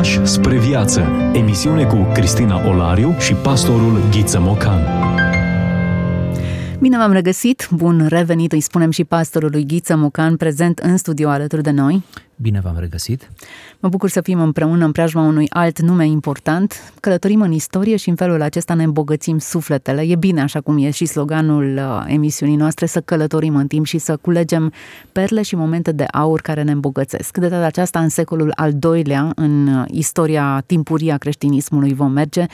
Pași spre viață, emisiune cu Cristina Olariu și pastorul Ghiță Mocan. Bine v-am regăsit, bun revenit, îi spunem și pastorului Ghiță Mocan, prezent în studio alături de noi. Bine v-am regăsit! Mă bucur să fim împreună în preajma unui alt nume important. Călătorim în istorie și în felul acesta ne îmbogățim sufletele. E bine, așa cum e și sloganul emisiunii noastre, să călătorim în timp și să culegem perle și momente de aur care ne îmbogățesc. De data aceasta, în secolul al II-lea, în istoria timpurie a creștinismului vom merge,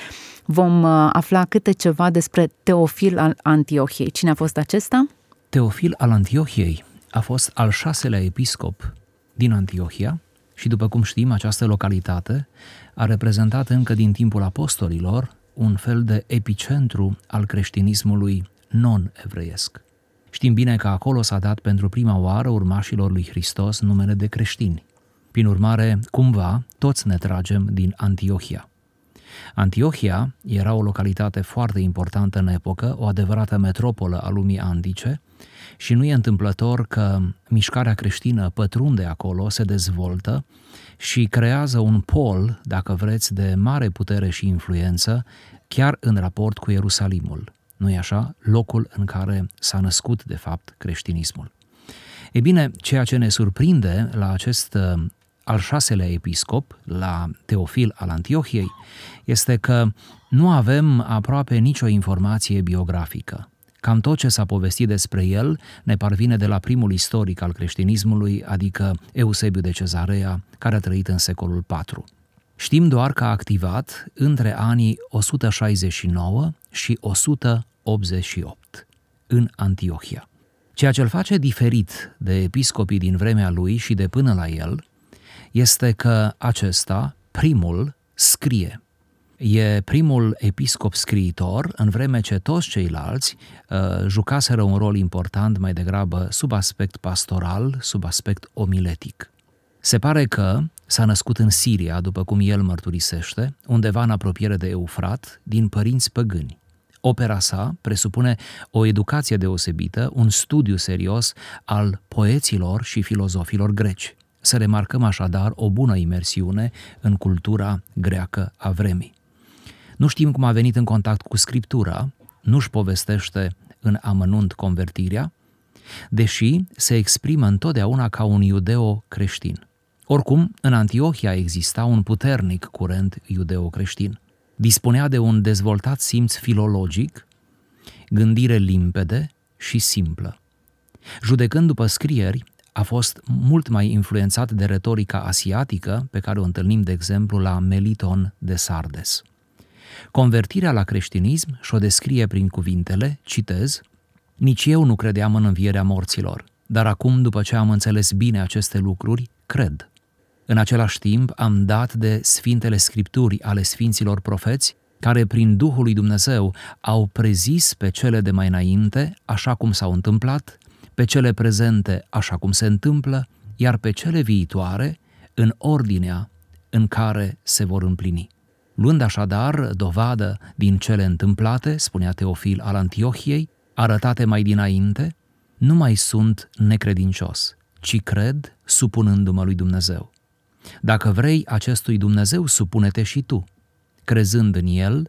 vom afla câte ceva despre Teofil al Antiohiei. Cine a fost acesta? Teofil al Antiohiei a fost al 6-lea episcop din Antiohia și, după cum știm, această localitate a reprezentat încă din timpul apostolilor un fel de epicentru al creștinismului non-evreiesc. Știm bine că acolo s-a dat pentru prima oară urmașilor lui Hristos numele de creștini. Prin urmare, cumva, toți ne tragem din Antiohia. Antiohia era o localitate foarte importantă în epocă, o adevărată metropolă a lumii antice, și nu e întâmplător că mișcarea creștină pătrunde acolo, se dezvoltă și creează un pol, dacă vreți, de mare putere și influență, chiar în raport cu Ierusalimul. Nu-i așa? Locul în care s-a născut, de fapt, creștinismul. Ei bine, ceea ce ne surprinde la acest al 6-lea episcop, la Teofil al Antiohiei, este că nu avem aproape nicio informație biografică. Cam tot ce s-a povestit despre el ne parvine de la primul istoric al creștinismului, adică Eusebiu de Cezarea, care a trăit în secolul IV. Știm doar că a activat între anii 169 și 188 în Antiohia. Ceea ce îl face diferit de episcopii din vremea lui și de până la el este că acesta, primul, scrie. E primul episcop scriitor, în vreme ce toți ceilalți jucaseră un rol important mai degrabă sub aspect pastoral, sub aspect omiletic. Se pare că s-a născut în Siria, după cum el mărturisește, undeva în apropiere de Eufrat, din părinți păgâni. Opera sa presupune o educație deosebită, un studiu serios al poeților și filozofilor greci. Să remarcăm așadar o bună imersiune în cultura greacă a vremii. Nu știm cum a venit în contact cu Scriptura, nu-și povestește în amănunt convertirea, deși se exprimă întotdeauna ca un iudeo-creștin. Oricum, în Antiohia exista un puternic curent iudeo-creștin. Dispunea de un dezvoltat simț filologic, gândire limpede și simplă. Judecând după scrieri, a fost mult mai influențat de retorica asiatică, pe care o întâlnim, de exemplu, la Meliton de Sardes. Convertirea la creștinism și-o descrie prin cuvintele, citez, "Nici eu nu credeam în învierea morților, dar acum, după ce am înțeles bine aceste lucruri, cred. În același timp, am dat de Sfintele Scripturi ale Sfinților Profeți, care prin Duhul lui Dumnezeu au prezis pe cele de mai înainte, așa cum s-au întâmplat, pe cele prezente, așa cum se întâmplă, iar pe cele viitoare, în ordinea în care se vor împlini." Luând așadar dovadă din cele întâmplate, spunea Teofil al Antiohiei, arătate mai dinainte, nu mai sunt necredincios, ci cred supunându-mă lui Dumnezeu. Dacă vrei acestui Dumnezeu, supune-te și tu, crezând în El,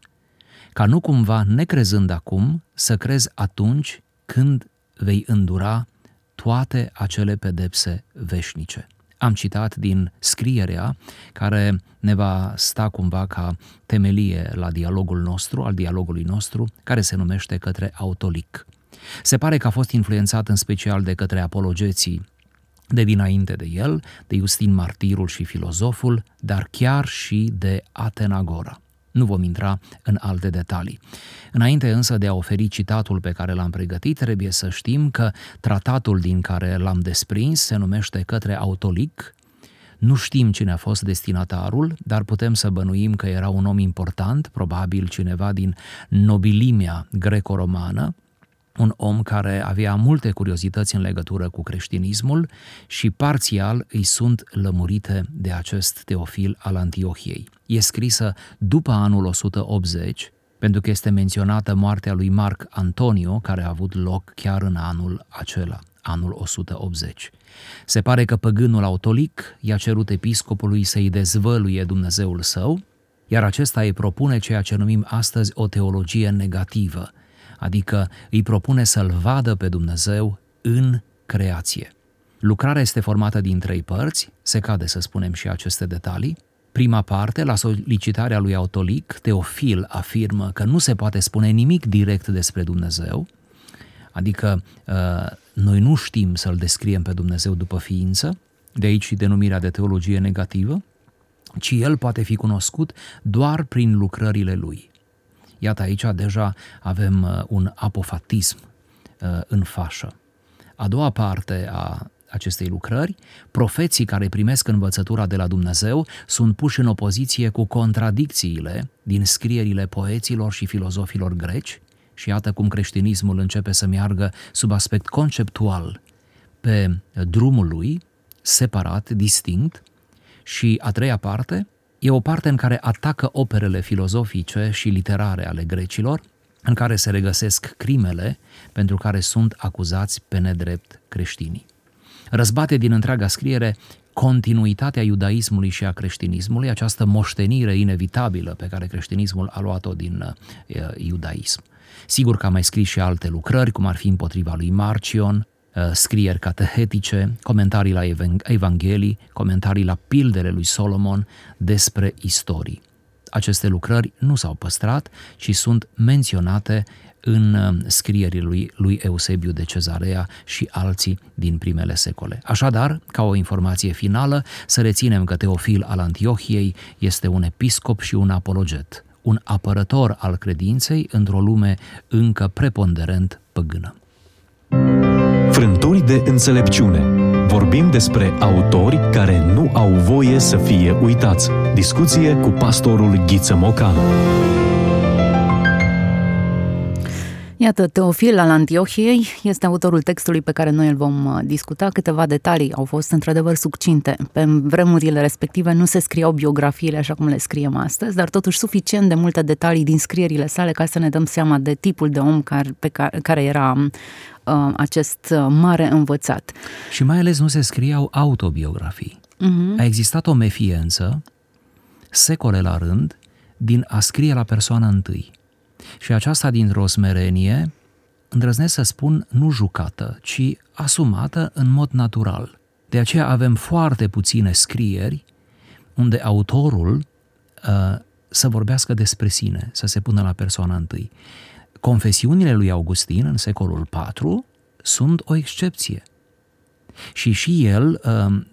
ca nu cumva necrezând acum, să crezi atunci când vei îndura toate acele pedepse veșnice. Am citat din scrierea care ne va sta cumva ca temelie la dialogul nostru, al dialogului nostru, care se numește Către Autolic. Se pare că a fost influențat în special de către apologeții de dinainte de el, de Iustin Martirul și filozoful, dar chiar și de Athenagora. Nu vom intra în alte detalii. Înainte însă de a oferi citatul pe care l-am pregătit, trebuie să știm că tratatul din care l-am desprins se numește Către Autolic. Nu știm cine a fost destinatarul, dar putem să bănuim că era un om important, probabil cineva din nobilimea greco-romană, un om care avea multe curiozități în legătură cu creștinismul și parțial îi sunt lămurite de acest Teofil al Antiohiei. E scrisă după anul 180, pentru că este menționată moartea lui Marc Antoniu, care a avut loc chiar în anul acela. anul 180. Se pare că păgânul Autolic i-a cerut episcopului să-i dezvăluie Dumnezeul său, iar acesta îi propune ceea ce numim astăzi o teologie negativă, adică îi propune să-L vadă pe Dumnezeu în creație. Lucrarea este formată din 3 părți, se cade să spunem și aceste detalii. Prima parte, la solicitarea lui Autolic, Teofil afirmă că nu se poate spune nimic direct despre Dumnezeu, adică noi nu știm să-L descriem pe Dumnezeu după ființă, de aici și denumirea de teologie negativă, ci El poate fi cunoscut doar prin lucrările Lui. Iată, aici deja avem un apofatism în fașă. A doua parte a acestei lucrări, profeții care primesc învățătura de la Dumnezeu sunt puși în opoziție cu contradicțiile din scrierile poeților și filozofilor greci și iată cum creștinismul începe să meargă sub aspect conceptual pe drumul lui, separat, distinct. Și a treia parte e o parte în care atacă operele filozofice și literare ale grecilor, în care se regăsesc crimele pentru care sunt acuzați pe nedrept creștinii. Răzbate din întreaga scriere continuitatea iudaismului și a creștinismului, această moștenire inevitabilă pe care creștinismul a luat-o din iudaism. Sigur că a mai scris și alte lucrări, cum ar fi împotriva lui Marcion, scrieri catehetice, comentarii la Evanghelii, comentarii la pildele lui Solomon despre istorii. Aceste lucrări nu s-au păstrat, ci sunt menționate în scrierile lui Eusebiu de Cezarea și alții din primele secole. Așadar, ca o informație finală, să reținem că Teofil al Antiohiei este un episcop și un apologet, un apărător al credinței într-o lume încă preponderent păgână. Frânturi de înțelepciune. Vorbim despre autori care nu au voie să fie uitați. Discuție cu pastorul Ghiță Mocan. Iată, Teofil al Antiohiei este autorul textului pe care noi îl vom discuta. Câteva detalii au fost într-adevăr succinte. Pe vremurile respective nu se scriau biografiile așa cum le scriem astăzi, dar totuși suficient de multe detalii din scrierile sale ca să ne dăm seama de tipul de om care era acest mare învățat. Și mai ales nu se scriau autobiografii. A existat o mefiență, secole la rând, din a scrie la persoana întâi. Și aceasta dintr-o smerenie, îndrăznesc să spun, nu jucată, ci asumată în mod natural. De aceea avem foarte puține scrieri unde autorul să vorbească despre sine, să se pună la persoana întâi. Confesiunile lui Augustin în secolul IV sunt o excepție. Și el,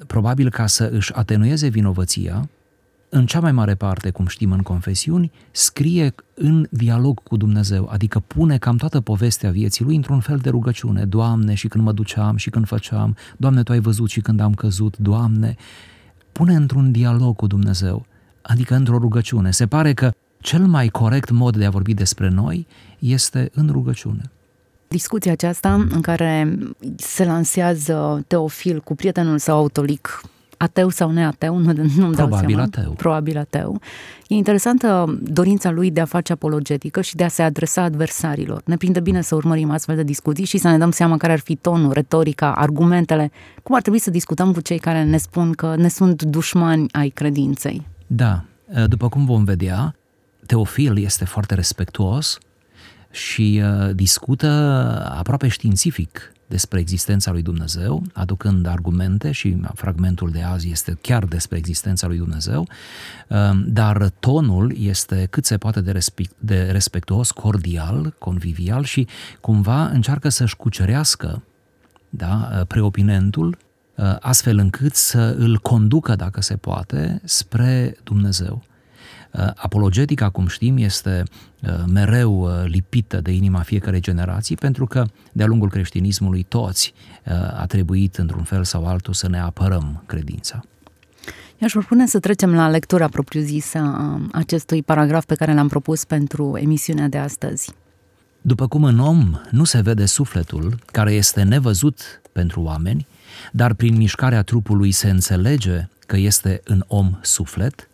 probabil ca să își atenueze vinovăția, în cea mai mare parte, cum știm în confesiuni, scrie în dialog cu Dumnezeu, adică pune cam toată povestea vieții lui într-un fel de rugăciune. Doamne, și când mă duceam, și când făceam, Doamne, Tu ai văzut și când am căzut, Doamne. Pune într-un dialog cu Dumnezeu, adică într-o rugăciune. Se pare că cel mai corect mod de a vorbi despre noi este în rugăciune. Discuția aceasta în care se lansează Teofil cu prietenul său Autolic, ateu sau neateu, nu-mi dau seama. Ateu. Probabil ateu. E interesantă dorința lui de a face apologetică și de a se adresa adversarilor. Ne prinde bine să urmărim astfel de discuții și să ne dăm seama care ar fi tonul, retorica, argumentele, cum ar trebui să discutăm cu cei care ne spun că ne sunt dușmani ai credinței. Da, după cum vom vedea, Teofil este foarte respectuos și discută aproape științific despre existența lui Dumnezeu, aducând argumente și fragmentul de azi este chiar despre existența lui Dumnezeu, dar tonul este cât se poate de respectuos, cordial, convivial și cumva încearcă să-și cucerească preopinentul, astfel încât să îl conducă, dacă se poate, spre Dumnezeu. Apologetica, cum știm, este mereu lipită de inima fiecarei generații, pentru că de-a lungul creștinismului toți a trebuit, într-un fel sau altul, să ne apărăm credința. Eu aș propune să trecem la lectura propriu-zisă a acestui paragraf pe care l-am propus pentru emisiunea de astăzi. După cum în om nu se vede sufletul, care este nevăzut pentru oameni, dar prin mișcarea trupului se înțelege că este în om suflet,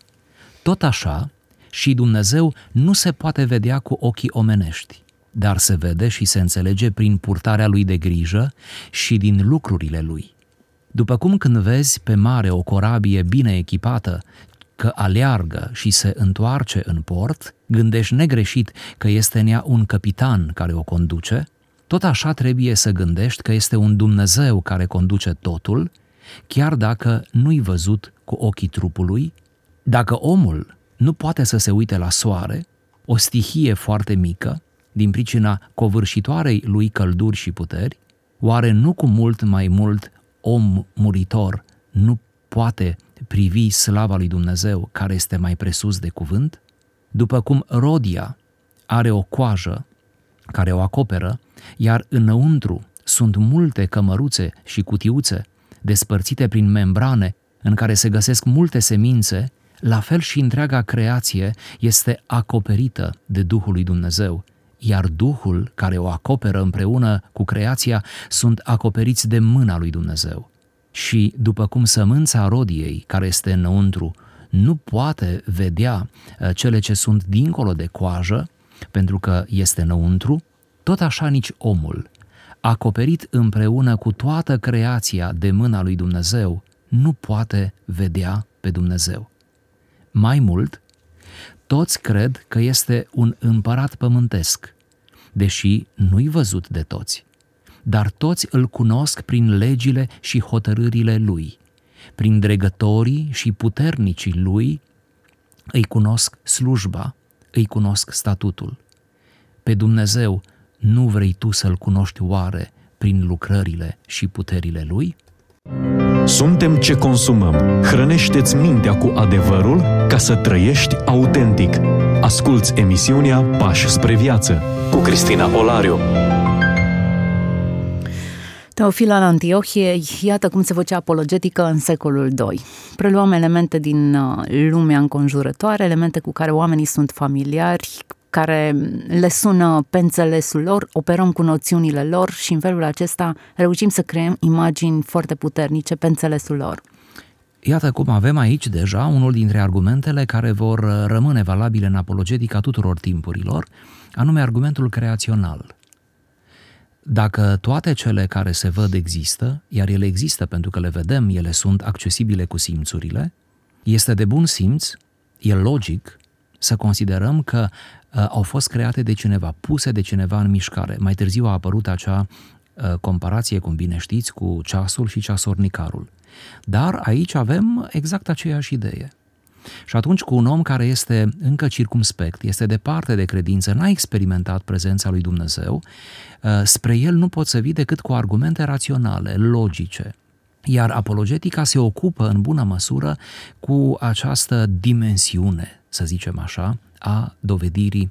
tot așa și Dumnezeu nu se poate vedea cu ochii omenești, dar se vede și se înțelege prin purtarea lui de grijă și din lucrurile lui. După cum când vezi pe mare o corabie bine echipată, că aleargă și se întoarce în port, gândești negreșit că este în ea un capitan care o conduce, tot așa trebuie să gândești că este un Dumnezeu care conduce totul, chiar dacă nu-i văzut cu ochii trupului, dacă omul nu poate să se uite la soare, o stihie foarte mică, din pricina covârșitoarei lui călduri și puteri, oare nu cu mult mai mult om muritor nu poate privi slava lui Dumnezeu care este mai presus de cuvânt? După cum rodia are o coajă care o acoperă, iar înăuntru sunt multe cămăruțe și cutiuțe despărțite prin membrane în care se găsesc multe semințe, la fel și întreaga creație este acoperită de Duhul lui Dumnezeu, iar Duhul care o acoperă împreună cu creația sunt acoperiți de mâna lui Dumnezeu. Și după cum sămânța rodiei care este înăuntru nu poate vedea cele ce sunt dincolo de coajă, pentru că este înăuntru, tot așa nici omul, acoperit împreună cu toată creația de mâna lui Dumnezeu, nu poate vedea pe Dumnezeu. Mai mult, toți cred că este un împărat pământesc, deși nu-i văzut de toți, dar toți îl cunosc prin legile și hotărârile lui, prin dregătorii și puternicii lui, îi cunosc slujba, îi cunosc statutul. Pe Dumnezeu nu vrei tu să-L cunoști oare prin lucrările și puterile Lui? Suntem ce consumăm. Hrănește-ți mintea cu adevărul ca să trăiești autentic. Asculți emisiunea Pași spre viață cu Cristina Olariu. Teofil al Antiohiei, iată cum se făcea apologetică în secolul II. Preluam elemente din lumea înconjurătoare, elemente cu care oamenii sunt familiari, care le sună pe înțelesul lor, operăm cu noțiunile lor și în felul acesta reușim să creăm imagini foarte puternice pe înțelesul lor. Iată cum avem aici deja unul dintre argumentele care vor rămâne valabile în apologetica tuturor timpurilor, anume argumentul creațional. Dacă toate cele care se văd există, iar ele există pentru că le vedem, ele sunt accesibile cu simțurile, este de bun simț, e logic să considerăm că au fost create de cineva, puse de cineva în mișcare. Mai târziu a apărut acea comparație, cum bine știți, cu ceasul și ceasornicarul. Dar aici avem exact aceeași idee. Și atunci cu un om care este încă circumspect, este departe de credință, n-a experimentat prezența lui Dumnezeu, spre el nu poți să vii decât cu argumente raționale, logice. Iar apologetica se ocupă în bună măsură cu această dimensiune, să zicem așa, a dovedirii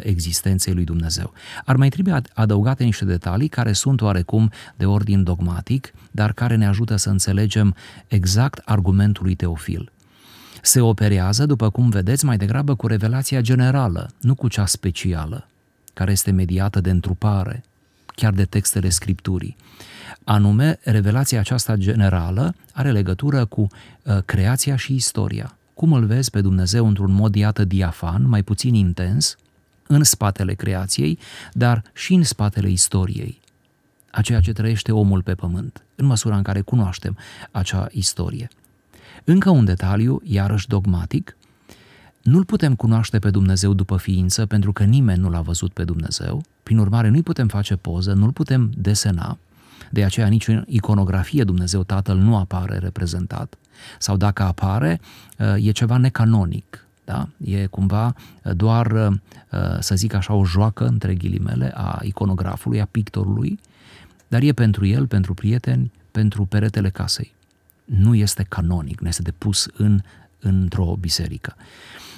existenței lui Dumnezeu. Ar mai trebui adăugate niște detalii care sunt oarecum de ordin dogmatic, dar care ne ajută să înțelegem exact argumentul lui Teofil. Se operează, după cum vedeți, mai degrabă cu revelația generală, nu cu cea specială, care este mediată de întrupare, chiar de textele Scripturii. Anume, revelația aceasta generală are legătură cu creația și istoria. Cum îl vezi pe Dumnezeu într-un mod, iată, diafan, mai puțin intens, în spatele creației, dar și în spatele istoriei, a ceea ce trăiește omul pe pământ, în măsura în care cunoaștem acea istorie. Încă un detaliu, iarăși dogmatic, nu-L putem cunoaște pe Dumnezeu după ființă, pentru că nimeni nu L-a văzut pe Dumnezeu, prin urmare nu-I putem face poză, nu-L putem desena, de aceea nici în iconografie Dumnezeu Tatăl nu apare reprezentat, sau dacă apare, e ceva necanonic, da? E cumva doar, să zic așa, o joacă, între ghilimele, a iconografului, a pictorului, dar e pentru el, pentru prieteni, pentru peretele casei. Nu este canonic, nu este depus într-o biserică.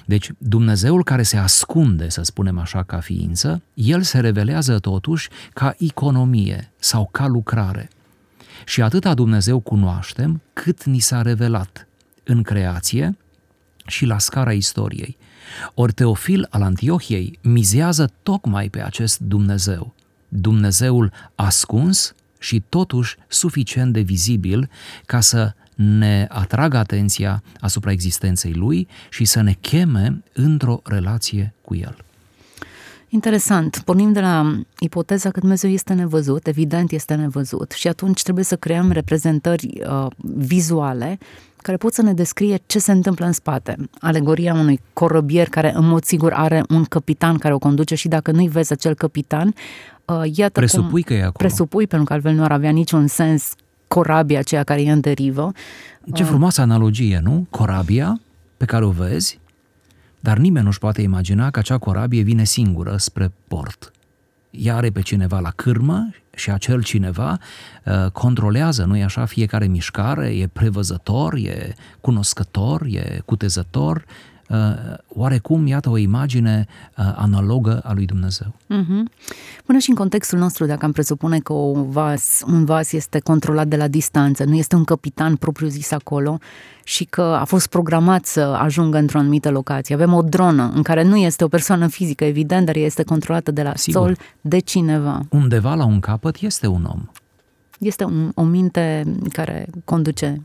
Deci Dumnezeul care se ascunde, să spunem așa, ca ființă, El se revelează totuși ca economie sau ca lucrare. Și atâta Dumnezeu cunoaștem cât ni s-a revelat în creație și la scara istoriei. Ori Teofil al Antiohiei mizează tocmai pe acest Dumnezeu, Dumnezeul ascuns și totuși suficient de vizibil ca să ne atragă atenția asupra existenței Lui și să ne cheme într-o relație cu El. Interesant. Pornim de la ipoteza că Dumnezeu este nevăzut, evident este nevăzut, și atunci trebuie să creăm reprezentări vizuale care pot să ne descrie ce se întâmplă în spate. Alegoria unui corăbier care în mod sigur are un capitan care o conduce și dacă nu-i vezi acel capitan, iată presupui că e acolo. Presupui, pentru că altfel nu ar avea niciun sens corabia aceea care e în derivă. Ce frumoasă analogie, nu? Corabia pe care o vezi, dar nimeni nu-și poate imagina că acea corabie vine singură spre port. Ea are pe cineva la cârmă și acel cineva controlează, nu-i așa, fiecare mișcare, e prevăzător, e cunoscător, e cutezător. Oarecum, iată o imagine analogă a lui Dumnezeu. Uh-huh. Până și în contextul nostru, dacă am presupune că un vas este controlat de la distanță, nu este un capitan propriu-zis acolo și că a fost programat să ajungă într-o anumită locație. Avem o dronă în care nu este o persoană fizică, evident, dar este controlată de la sol de cineva. Undeva la un capăt este un om. Este o minte care conduce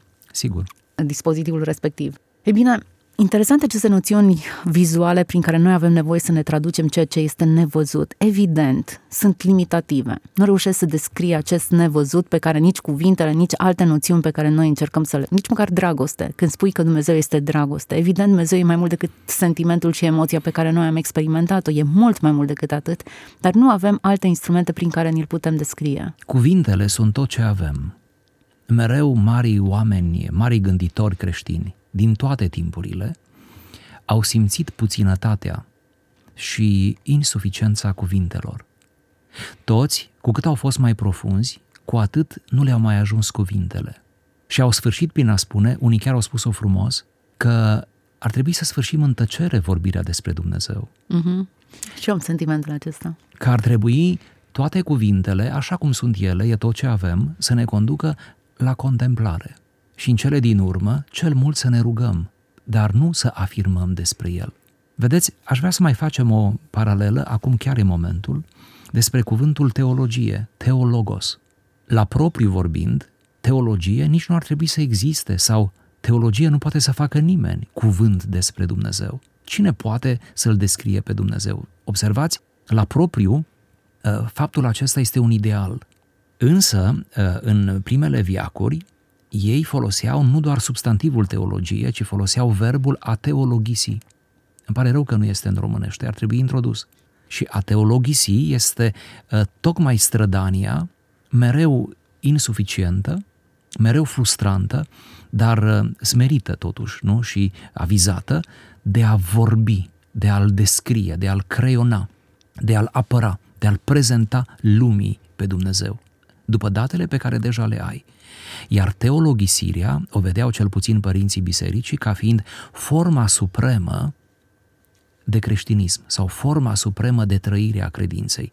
dispozitivul respectiv. Ei bine, interesante aceste noțiuni vizuale prin care noi avem nevoie să ne traducem ceea ce este nevăzut. Evident, sunt limitative. Nu reușesc să descrie acest nevăzut pe care nici cuvintele, nici alte noțiuni pe care noi încercăm să le... Nici măcar dragoste. Când spui că Dumnezeu este dragoste, evident, Dumnezeu e mai mult decât sentimentul și emoția pe care noi am experimentat-o. E mult mai mult decât atât, dar nu avem alte instrumente prin care ni-l putem descrie. Cuvintele sunt tot ce avem. Mereu mari oameni, mari gânditori creștini din toate timpurile au simțit puținătatea și insuficiența cuvintelor. Toți, cu cât au fost mai profunzi, cu atât nu le-au mai ajuns cuvintele. Și au sfârșit prin a spune, unii chiar au spus-o frumos, că ar trebui să sfârșim în tăcere vorbirea despre Dumnezeu. Mm-hmm. Și am sentimentul acesta. Că ar trebui toate cuvintele, așa cum sunt ele, e tot ce avem, să ne conducă la contemplare. Și în cele din urmă, cel mult să ne rugăm, dar nu să afirmăm despre el. Vedeți, aș vrea să mai facem o paralelă, acum chiar e momentul, despre cuvântul teologie, teologos. La propriu vorbind, teologie nici nu ar trebui să existe sau teologie nu poate să facă nimeni cuvânt despre Dumnezeu. Cine poate să-l descrie pe Dumnezeu? Observați, la propriu, faptul acesta este un ideal. Însă, în primele viacuri, ei foloseau nu doar substantivul teologie, ci foloseau verbul a teologisi. Îmi pare rău că nu este în românește, ar trebui introdus. Și a teologisi este tocmai strădania, mereu insuficientă, mereu frustrantă, dar smerită totuși, nu? Și avizată, de a vorbi, de a-l descrie, de a-l creiona, de a-l apăra, de a-l prezenta lumii pe Dumnezeu, după datele pe care deja le ai. Iar teologisirea o vedeau cel puțin părinții bisericii ca fiind forma supremă de creștinism sau forma supremă de trăire a credinței.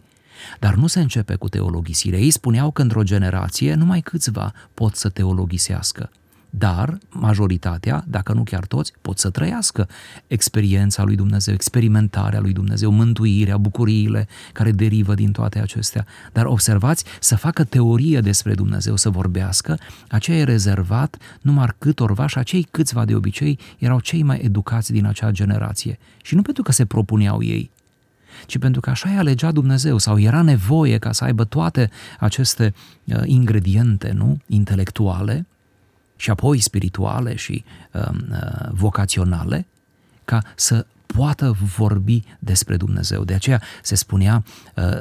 Dar nu se începe cu teologisirea. Ei spuneau că într-o generație numai câțiva pot să teologisească, dar majoritatea, dacă nu chiar toți, pot să trăiască experiența lui Dumnezeu, experimentarea lui Dumnezeu, mântuirea, bucuriile care derivă din toate acestea. Dar observați, să facă teorie despre Dumnezeu, să vorbească, aceea e rezervat numai câtorva și acei câțiva de obicei erau cei mai educați din acea generație. Și nu pentru că se propuneau ei, ci pentru că așa i-a alegea Dumnezeu sau era nevoie ca să aibă toate aceste ingrediente, nu? Intelectuale, și apoi spirituale și vocaționale, ca să poată vorbi despre Dumnezeu. De aceea se spunea,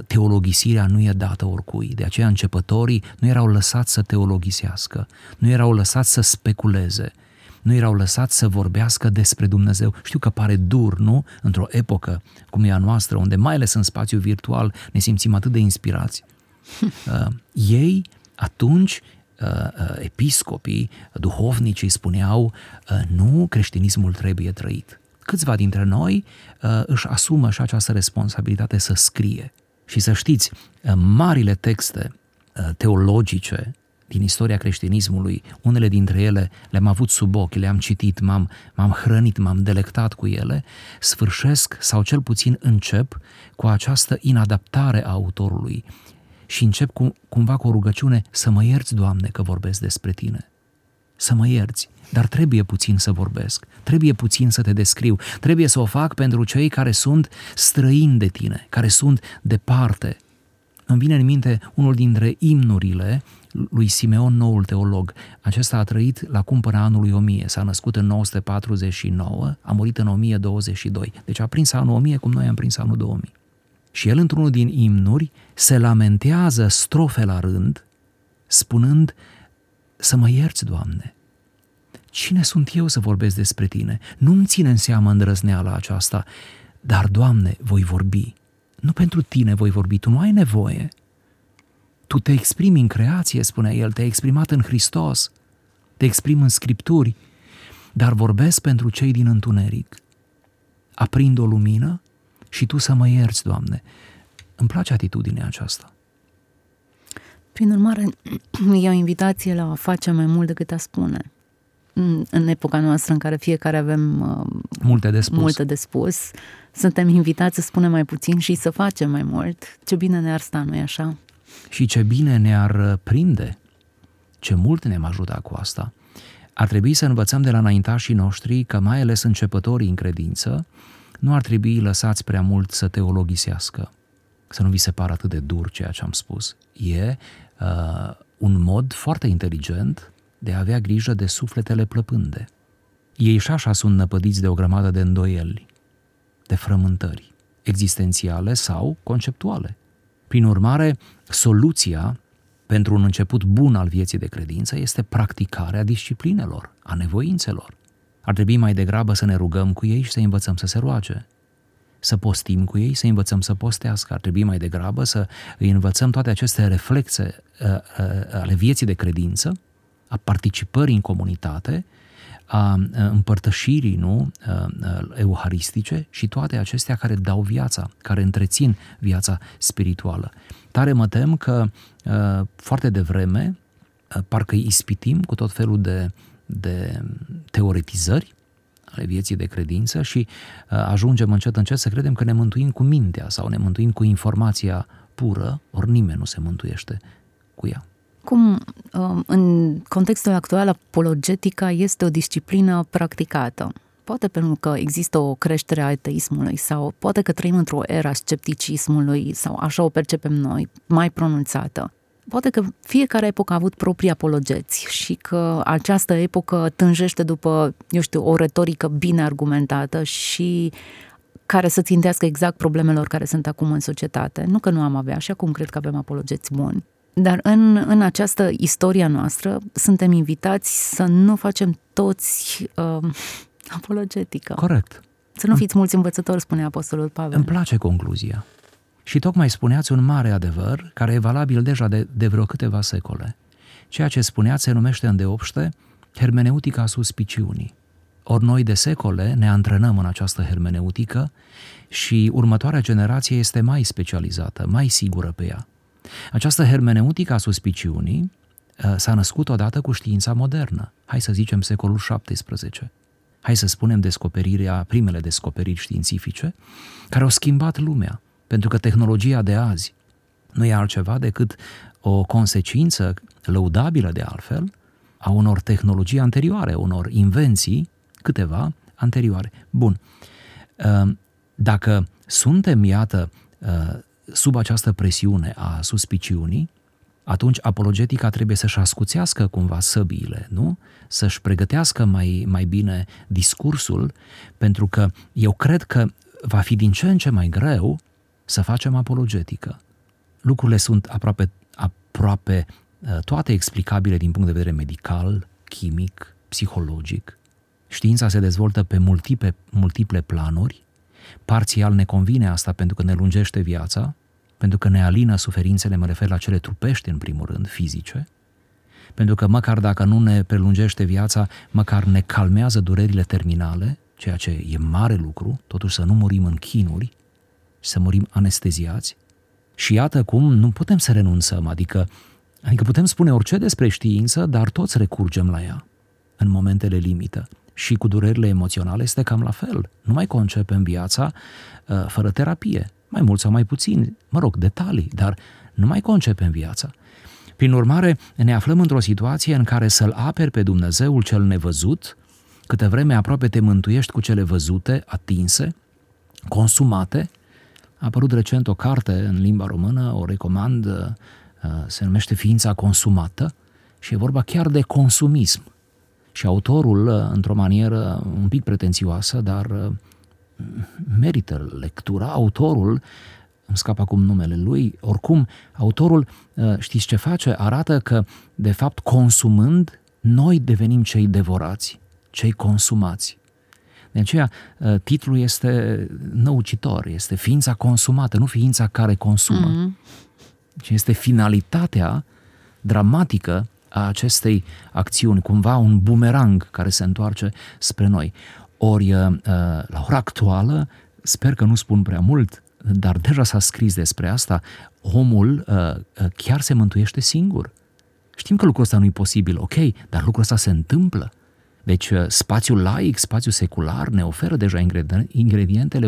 teologisirea nu e dată oricui. De aceea începătorii nu erau lăsați să teologisească, nu erau lăsați să speculeze, nu erau lăsați să vorbească despre Dumnezeu. Știu că pare dur, nu? Într-o epocă cum e a noastră, unde mai ales în spațiu virtual ne simțim atât de inspirați. Ei atunci... episcopii, duhovnicii spuneau, nu, creștinismul trebuie trăit. Câțiva dintre noi își asumă și această responsabilitate să scrie. Și să știți, marile texte teologice din istoria creștinismului, unele dintre ele le-am avut sub ochi, le-am citit, m-am hrănit, m-am delectat cu ele, sfârșesc sau cel puțin încep cu această inadaptare a autorului. Și încep cumva cu o rugăciune, să mă ierți, Doamne, că vorbesc despre Tine. să mă ierți, dar trebuie puțin să vorbesc, trebuie puțin să te descriu, trebuie să o fac pentru cei care sunt străini de tine, care sunt departe. Îmi vine în minte unul dintre imnurile lui Simeon, noul teolog. Acesta a trăit la cumpăna anului 1000, s-a născut în 949, a murit în 1022, deci a prins anul 1000 cum noi am prins anul 2000. Și el, într-unul din imnuri, se lamentează strofe la rând, spunând: să mă ierți, Doamne, cine sunt eu să vorbesc despre Tine? Nu-mi ține în seamă îndrăzneala aceasta, dar, Doamne, voi vorbi. Nu pentru Tine voi vorbi, Tu nu ai nevoie. Tu te exprimi în creație, spunea el, te-ai exprimat în Hristos, te exprimi în Scripturi, dar vorbesc pentru cei din întuneric. Aprind o lumină și Tu să mă ierți, Doamne. Îmi place atitudinea aceasta. Prin urmare, e o invitație la a face mai mult decât a spune. În epoca noastră în care fiecare avem multe de spus, suntem invitați să spunem mai puțin și să facem mai mult. Ce bine ne-ar sta, nu-i așa? Și ce bine ne-ar prinde, ce mult ne-am ajutat cu asta. Ar trebui să învățăm de la înaintașii noștri că, mai ales începătorii în credință, nu ar trebui lăsați prea mult să teologisească. Să nu vi se pară atât de dur ceea ce am spus. E un mod foarte inteligent de a avea grijă de sufletele plăpânde. Ei și așa sunt năpădiți de o grămadă de îndoieli, de frământări, existențiale sau conceptuale. Prin urmare, soluția pentru un început bun al vieții de credință este practicarea disciplinelor, a nevoințelor. Ar trebui mai degrabă să ne rugăm cu ei și să învățăm să se roage, să postim cu ei, să învățăm să postească. Ar trebui mai degrabă să îi învățăm toate aceste reflexe ale vieții de credință, a participării în comunitate, a împărtășirii euharistice și toate acestea care dau viața, care întrețin viața spirituală. Tare mă tem că foarte devreme parcă îi ispitim cu tot felul de teoretizări ale vieții de credință și ajungem încet, încet să credem că ne mântuim cu mintea sau ne mântuim cu informația pură, ori nimeni nu se mântuiește cu ea. Cum, în contextul actual, apologetica este o disciplină practicată? Poate pentru că există o creștere a ateismului sau poate că trăim într-o era scepticismului sau așa o percepem noi, mai pronunțată. Poate că fiecare epocă a avut proprii apologeți și că această epocă tânjește după, o retorică bine argumentată și care să țintească exact problemelor care sunt acum în societate. Nu că nu am avea, și acum cred că avem apologeți buni. Dar în această istoria noastră suntem invitați să nu facem toți apologetică. Corect. Să nu fiți mulți învățători, spune Apostolul Pavel. Îmi place concluzia. Și tocmai spuneați un mare adevăr care e valabil deja de vreo câteva secole. Ceea ce spuneați se numește îndeopște hermeneutica suspiciunii. Ori noi de secole ne antrenăm în această hermeneutică și următoarea generație este mai specializată, mai sigură pe ea. Această hermeneutică a suspiciunii s-a născut odată cu știința modernă, hai să zicem secolul XVII, hai să spunem primele descoperiri științifice, care au schimbat lumea, pentru că tehnologia de azi nu e altceva decât o consecință lăudabilă de altfel a unor tehnologii anterioare, unor invenții, câteva anterioare. Bun, dacă suntem, iată, sub această presiune a suspiciunii, atunci apologetica trebuie să-și ascuțească cumva săbiile, nu? Să-și pregătească mai bine discursul, pentru că eu cred că va fi din ce în ce mai greu să facem apologetică. Lucrurile sunt aproape toate explicabile din punct de vedere medical, chimic, psihologic. Știința se dezvoltă pe multiple planuri. Parțial ne convine asta pentru că ne lungește viața, pentru că ne alină suferințele, mă refer la cele trupești în primul rând, fizice, pentru că măcar dacă nu ne prelungește viața, măcar ne calmează durerile terminale, ceea ce e mare lucru, totuși să nu murim în chinuri, să murim anesteziați. Și iată cum nu putem să renunțăm, adică putem spune orice despre știință, dar toți recurgem la ea în momentele limită. Și cu durerile emoționale este cam la fel. Nu mai concepem viața fără terapie, mai mult sau mai puțin, detalii, dar nu mai concepem viața. Prin urmare, ne aflăm într-o situație în care să-L aperi pe Dumnezeul cel nevăzut, câte vreme aproape te mântuiești cu cele văzute, atinse, consumate. A apărut recent o carte în limba română, o recomand, se numește Ființa consumată și e vorba chiar de consumism. Și autorul, într-o manieră un pic pretențioasă, dar merită lectura, autorul, îmi scap acum numele lui, oricum, autorul, știți ce face? Arată că, de fapt, consumând, noi devenim cei devorați, cei consumați. De aceea, titlul este năucitor, este ființa consumată, nu ființa care consumă, ci este finalitatea dramatică a acestei acțiuni, cumva un bumerang care se întoarce spre noi. Ori, la ora actuală, sper că nu spun prea mult, dar deja s-a scris despre asta, omul chiar se mântuiește singur. Știm că lucrul ăsta nu e posibil, ok, dar lucrul ăsta se întâmplă. Deci spațiul laic, spațiul secular ne oferă deja ingredientele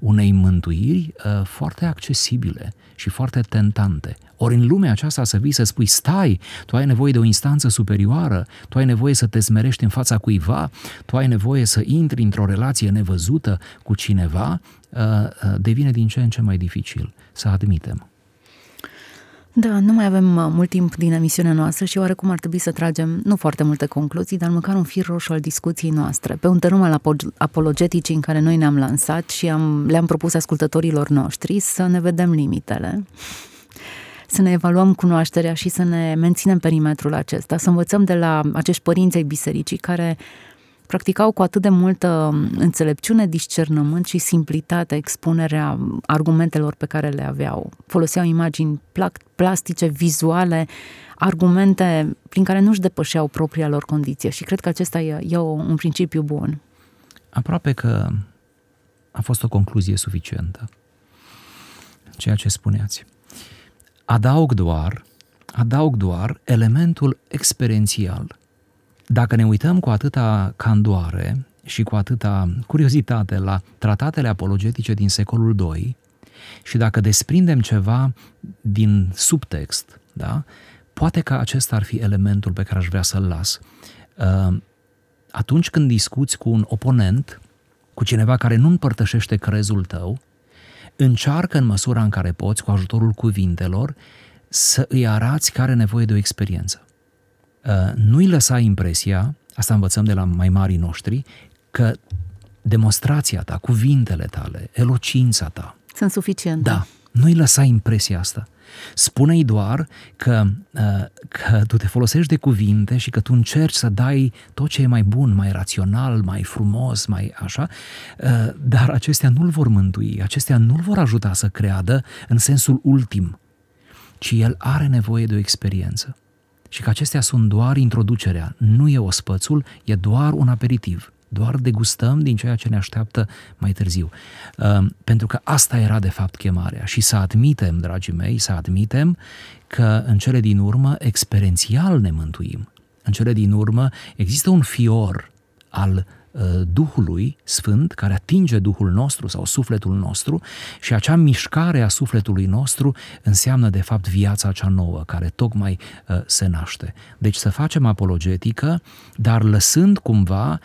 unei mântuiri foarte accesibile și foarte tentante. Ori în lumea aceasta să vii să spui, stai, tu ai nevoie de o instanță superioară, tu ai nevoie să te smerești în fața cuiva, tu ai nevoie să intri într-o relație nevăzută cu cineva, devine din ce în ce mai dificil, să admitem. Da, nu mai avem mult timp din emisiunea noastră și oarecum ar trebui să tragem nu foarte multe concluzii, dar măcar un fir roșu al discuției noastre, pe un tărâm al apologeticii în care noi ne-am lansat și le-am propus ascultătorilor noștri să ne vedem limitele, să ne evaluăm cunoașterea și să ne menținem perimetrul acesta, să învățăm de la acești părinți ai bisericii care practicau cu atât de multă înțelepciune, discernământ și simplitate expunerea argumentelor pe care le aveau. Foloseau imagini plastice, vizuale, argumente prin care nu-și depășeau propria lor condiție și cred că acesta e un principiu bun. Aproape că a fost o concluzie suficientă, ceea ce spuneați. Adaug doar elementul experiențial. Dacă ne uităm cu atâta candoare și cu atâta curiozitate la tratatele apologetice din secolul II și dacă desprindem ceva din subtext, da, poate că acesta ar fi elementul pe care aș vrea să-l las. Atunci când discuți cu un oponent, cu cineva care nu împărtășește crezul tău, încearcă în măsura în care poți, cu ajutorul cuvintelor, să îi arați că are nevoie de o experiență. Nu-i lăsa impresia, asta învățăm de la mai marii noștri, că demonstrația ta, cuvintele tale, elocința ta sunt suficiente. Da, nu-i lăsa impresia asta. Spune-i doar că tu te folosești de cuvinte și că tu încerci să dai tot ce e mai bun, mai rațional, mai frumos, mai așa, dar acestea nu-l vor mântui, acestea nu-l vor ajuta să creadă în sensul ultim, ci el are nevoie de o experiență. Și că acestea sunt doar introducerea, nu e ospățul, e doar un aperitiv, doar degustăm din ceea ce ne așteaptă mai târziu. Pentru că asta era de fapt chemarea și să admitem, dragii mei, să admitem că în cele din urmă experiențial ne mântuim. În cele din urmă există un fior al Duhului Sfânt care atinge Duhul nostru sau sufletul nostru și acea mișcare a sufletului nostru înseamnă de fapt viața cea nouă care tocmai se naște. Deci să facem apologetică, dar lăsând cumva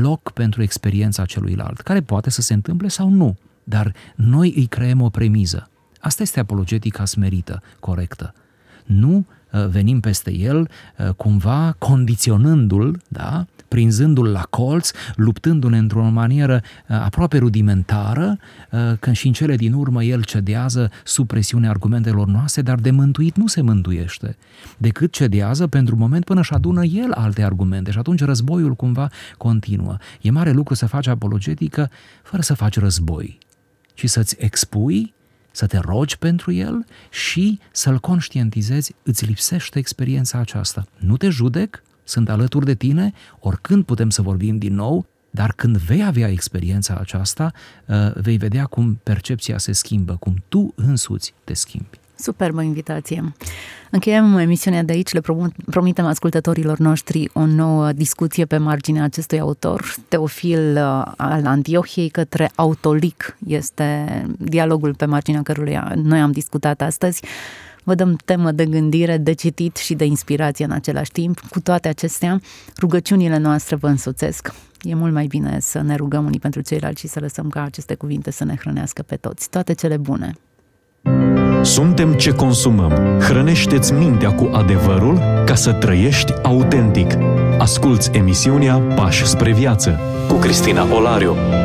loc pentru experiența celuilalt, care poate să se întâmple sau nu, dar noi îi creăm o premiză. Asta este apologetica smerită, corectă. Nu venim peste el cumva condiționându-l, da? Prinzându-l la colț, luptându-ne într-o manieră aproape rudimentară, când și în cele din urmă el cedează sub presiunea argumentelor noastre, dar de mântuit nu se mântuiește, decât cedează pentru moment până își adună el alte argumente și atunci războiul cumva continuă. E mare lucru să faci apologetică fără să faci război, ci să-ți expui, să te rogi pentru el și să-l conștientizezi, îți lipsește experiența aceasta. Nu te judec, sunt alături de tine, oricând putem să vorbim din nou, dar când vei avea experiența aceasta, vei vedea cum percepția se schimbă, cum tu însuți te schimbi. Superbă invitație! Încheiem emisiunea de aici, le promitem ascultătorilor noștri o nouă discuție pe marginea acestui autor, Teofil al Antiohiei către Autolic, este dialogul pe marginea căruia noi am discutat astăzi. Vă dăm temă de gândire, de citit și de inspirație în același timp. Cu toate acestea, rugăciunile noastre vă însoțesc. E mult mai bine să ne rugăm unii pentru ceilalți și să lăsăm ca aceste cuvinte să ne hrănească pe toți. Toate cele bune! Suntem ce consumăm. Hrănește-ți mintea cu adevărul ca să trăiești autentic. Asculți emisiunea Pași spre viață cu Cristina Olariu.